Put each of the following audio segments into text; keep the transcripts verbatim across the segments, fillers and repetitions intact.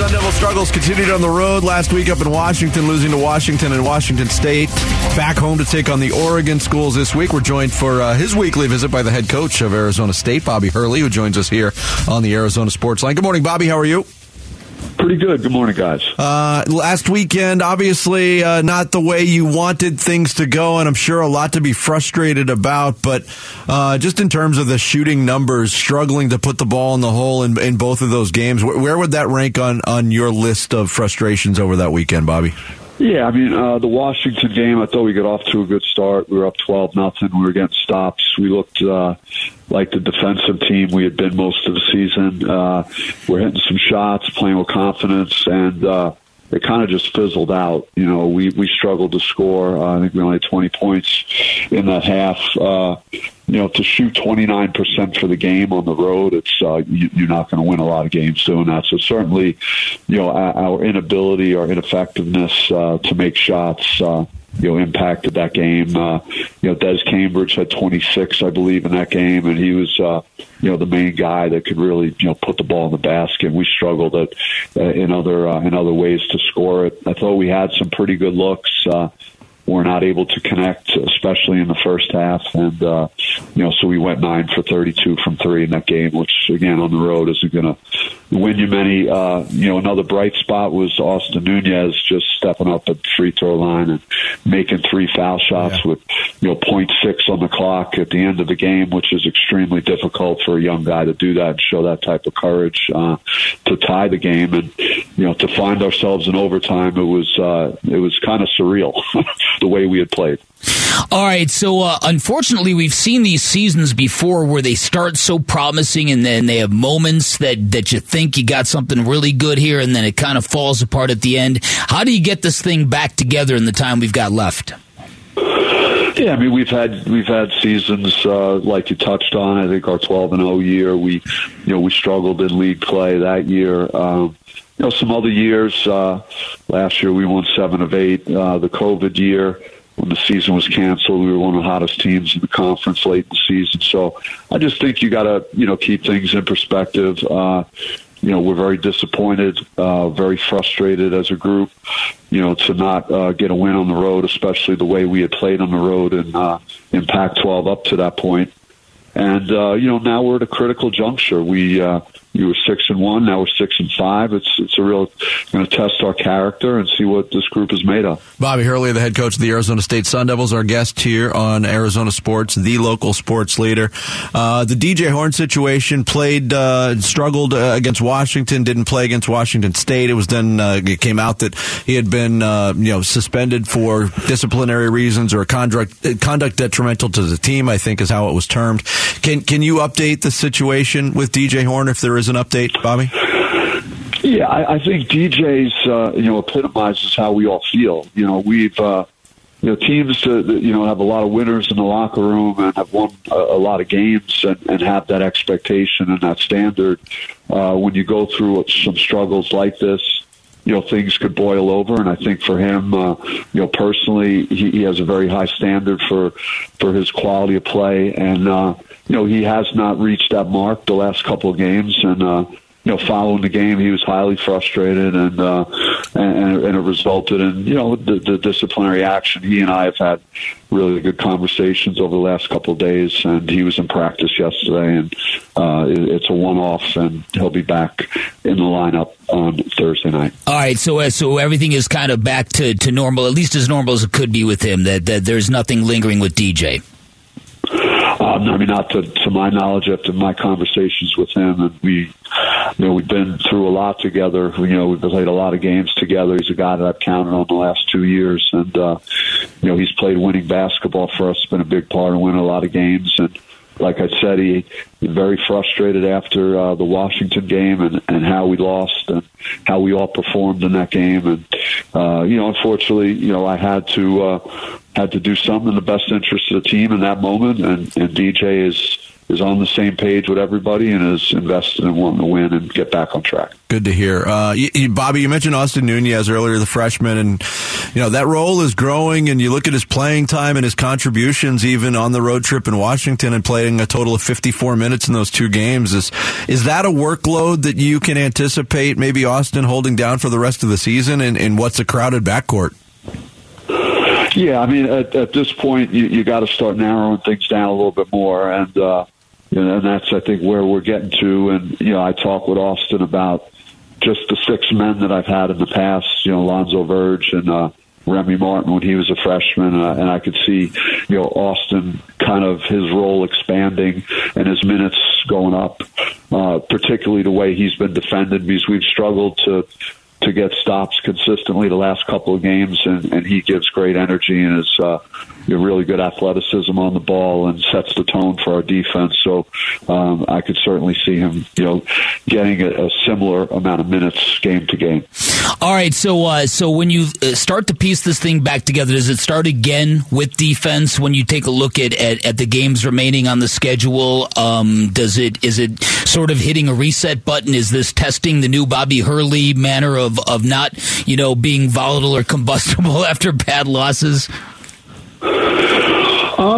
Sun Devil struggles continued on the road last week up in Washington, losing to Washington and Washington State. Back home to take on the Oregon schools this week. We're joined for uh, his weekly visit by the head coach of Arizona State, Bobby Hurley, who joins us here on the Arizona Sports Line. Good morning, Bobby. How are you? Pretty good. Good morning, guys. Uh, last weekend, obviously uh, not the way you wanted things to go, and I'm sure a lot to be frustrated about, but uh, just in terms of the shooting numbers, struggling to put the ball in the hole in, in both of those games, wh- where would that rank on, on your list of frustrations over that weekend, Bobby? Yeah, I mean, uh, the Washington game, I thought we got off to a good start. We were up twelve nothing. We were getting stops. We looked uh, like the defensive team we had been most of the season. Uh, we're hitting some shots, playing with confidence, and uh, it kind of just fizzled out. You know, we, we struggled to score. Uh, I think we only had twenty points in that half. Uh, you know, to shoot twenty-nine percent for the game on the road, it's uh, you, you're not going to win a lot of games doing that. So certainly, you know, our, our inability, our ineffectiveness uh, to make shots, uh, you know, impacted that game. Uh, you know, Des Cambridge had twenty-six, I believe, in that game, and he was, uh, you know, the main guy that could really, you know, put the ball in the basket. We struggled at, uh, in other uh, in other ways to score it. I thought we had some pretty good looks. Uh, we're not able to connect, especially in the first half, and uh, you know, so we went nine for thirty-two from three in that game, which again on the road isn't going to win you many. Uh, you know, another bright spot was Austin Nunez just stepping up at the free throw line and making three foul shots yeah. with you know point six on the clock at the end of the game, which is extremely difficult for a young guy to do that and show that type of courage uh, to tie the game, and you know, to find ourselves in overtime, it was uh, it was kind of surreal. The way we had played. All right, so uh, unfortunately, we've seen these seasons before where they start so promising, and then they have moments that, that you think you got something really good here, and then it kind of falls apart at the end. How do you get this thing back together in the time we've got left? Yeah, I mean, we've had we've had seasons uh, like you touched on. I think our twelve and oh year, we you know we struggled in league play that year. Um, You know, some other years, uh, last year we won seven of eight. Uh, the COVID year, when the season was canceled, we were one of the hottest teams in the conference late in the season. So I just think you got to, you know, keep things in perspective. Uh, you know, we're very disappointed, uh, very frustrated as a group, you know, to not uh, get a win on the road, especially the way we had played on the road in, uh, in Pac twelve up to that point. And, uh, you know, now we're at a critical juncture. We, uh, you were six and one, now we're six and five. It's, it's a real, going to test our character and see what this group is made of. Bobby Hurley, the head coach of the Arizona State Sun Devils, our guest here on Arizona Sports, the local sports leader. Uh, the D J Horn situation played, uh, struggled uh, against Washington, didn't play against Washington State. It was then, uh, it came out that he had been, uh, you know, suspended for disciplinary reasons or conduct, conduct detrimental to the team, I think is how it was termed. Can can you update the situation with D J Horn if there is an update, Bobby? Yeah, I, I think D J's uh, you know epitomizes how we all feel. You know, we've uh, you know teams that you know have a lot of winners in the locker room and have won a, a lot of games and, and have that expectation and that standard. Uh, when you go through some struggles like this, you know, things could boil over. And I think for him, uh, you know, personally, he, he has a very high standard for, for his quality of play. And, uh, you know, he has not reached that mark the last couple of games. And, uh, you know, following the game, he was highly frustrated and, uh, and, and it resulted in, you know, the, the disciplinary action. He and I have had really good conversations over the last couple of days, and he was in practice yesterday, and uh, it, it's a one-off, and he'll be back in the lineup on Thursday night. All right, so uh, so everything is kind of back to, to normal, at least as normal as it could be with him, that, that there's nothing lingering with D J. Um, I mean, not to, to my knowledge, after my conversations with him, and we, you know, we've been through a lot together. You know, we've played a lot of games together. He's a guy that I've counted on the last two years, and uh, you know, he's played winning basketball for us. It's been a big part of winning a lot of games, and like I said, he was very frustrated after uh, the Washington game and, and how we lost and how we all performed in that game. And uh, you know, unfortunately, you know, I had to. Uh, had to do something in the best interest of the team in that moment, and, and D J is is on the same page with everybody and is invested in wanting to win and get back on track. Good to hear. Uh, you, Bobby, you mentioned Austin Nunez earlier, the freshman, and you know that role is growing, and you look at his playing time and his contributions even on the road trip in Washington and playing a total of fifty-four minutes in those two games. Is, is that a workload that you can anticipate maybe Austin holding down for the rest of the season in, in what's a crowded backcourt? Yeah, I mean, at, at this point, you, you got to start narrowing things down a little bit more, and uh, you know, and that's, I think, where we're getting to. And you know, I talk with Austin about just the six men that I've had in the past. You know, Alonzo Verge and uh, Remy Martin when he was a freshman, and I, and I could see, you know, Austin kind of his role expanding and his minutes going up, uh, particularly the way he's been defended, because we've struggled to. to get stops consistently the last couple of games, and, and he gives great energy and is uh, really good athleticism on the ball and sets the tone for our defense. So um, I could certainly see him, you know, getting a, a similar amount of minutes game to game. All right, so uh, so when you start to piece this thing back together, does it start again with defense when you take a look at, at, at the games remaining on the schedule? Um, does it is it sort of hitting a reset button? Is this testing the new Bobby Hurley manner of Of, of not, you know, being volatile or combustible after bad losses? Um,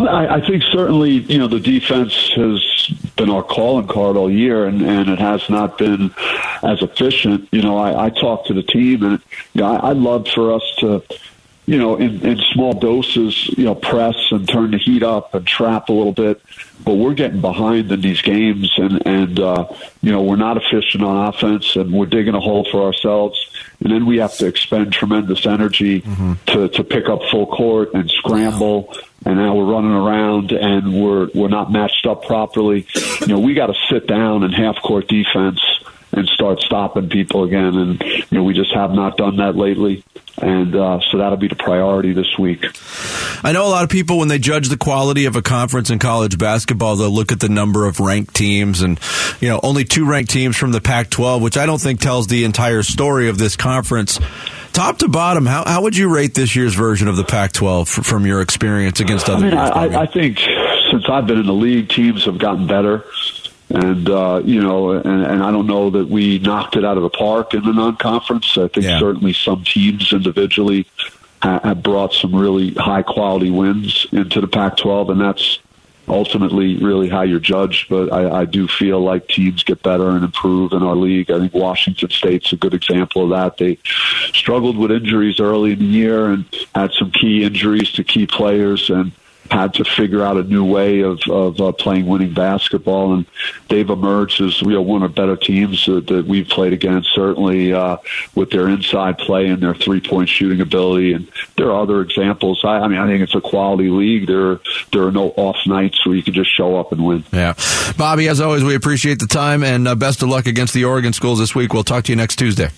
I, I think certainly, you know, the defense has been our calling card all year, and, and it has not been as efficient. You know, I, I talked to the team, and you know, I, I'd love for us to, you know, in, in small doses, you know, press and turn the heat up and trap a little bit. But we're getting behind in these games, and, and uh, you know, we're not efficient on offense, and we're digging a hole for ourselves. And then we have to expend tremendous energy mm-hmm. to, to pick up full court and scramble. Wow. And now we're running around, and we're we're not matched up properly. You know, we got to sit down in half-court defense and start stopping people again. And, you know, we just have not done that lately. And uh, so that'll be the priority this week. I know a lot of people, when they judge the quality of a conference in college basketball, they'll look at the number of ranked teams, and, you know, only two ranked teams from the Pac twelve, which I don't think tells the entire story of this conference. Top to bottom, how, how would you rate this year's version of the Pac twelve f- from your experience against other I mean, teams? I, I think since I've been in the league, teams have gotten better. And, uh, you know, and, and I don't know that we knocked it out of the park in the non-conference. I think yeah. certainly some teams individually ha- have brought some really high-quality wins into the Pac twelve, and that's ultimately really how you're judged. But I, I do feel like teams get better and improve in our league. I think Washington State's a good example of that. They struggled with injuries early in the year and had some key injuries to key players, and had to figure out a new way of, of uh, playing winning basketball, and they've emerged as you know, one of the better teams that, that we've played against, certainly uh, with their inside play and their three-point shooting ability. And there are other examples. I, I mean, I think it's a quality league. There, there are no off nights where you can just show up and win. Yeah. Bobby, as always, we appreciate the time, and uh, best of luck against the Oregon schools this week. We'll talk to you next Tuesday.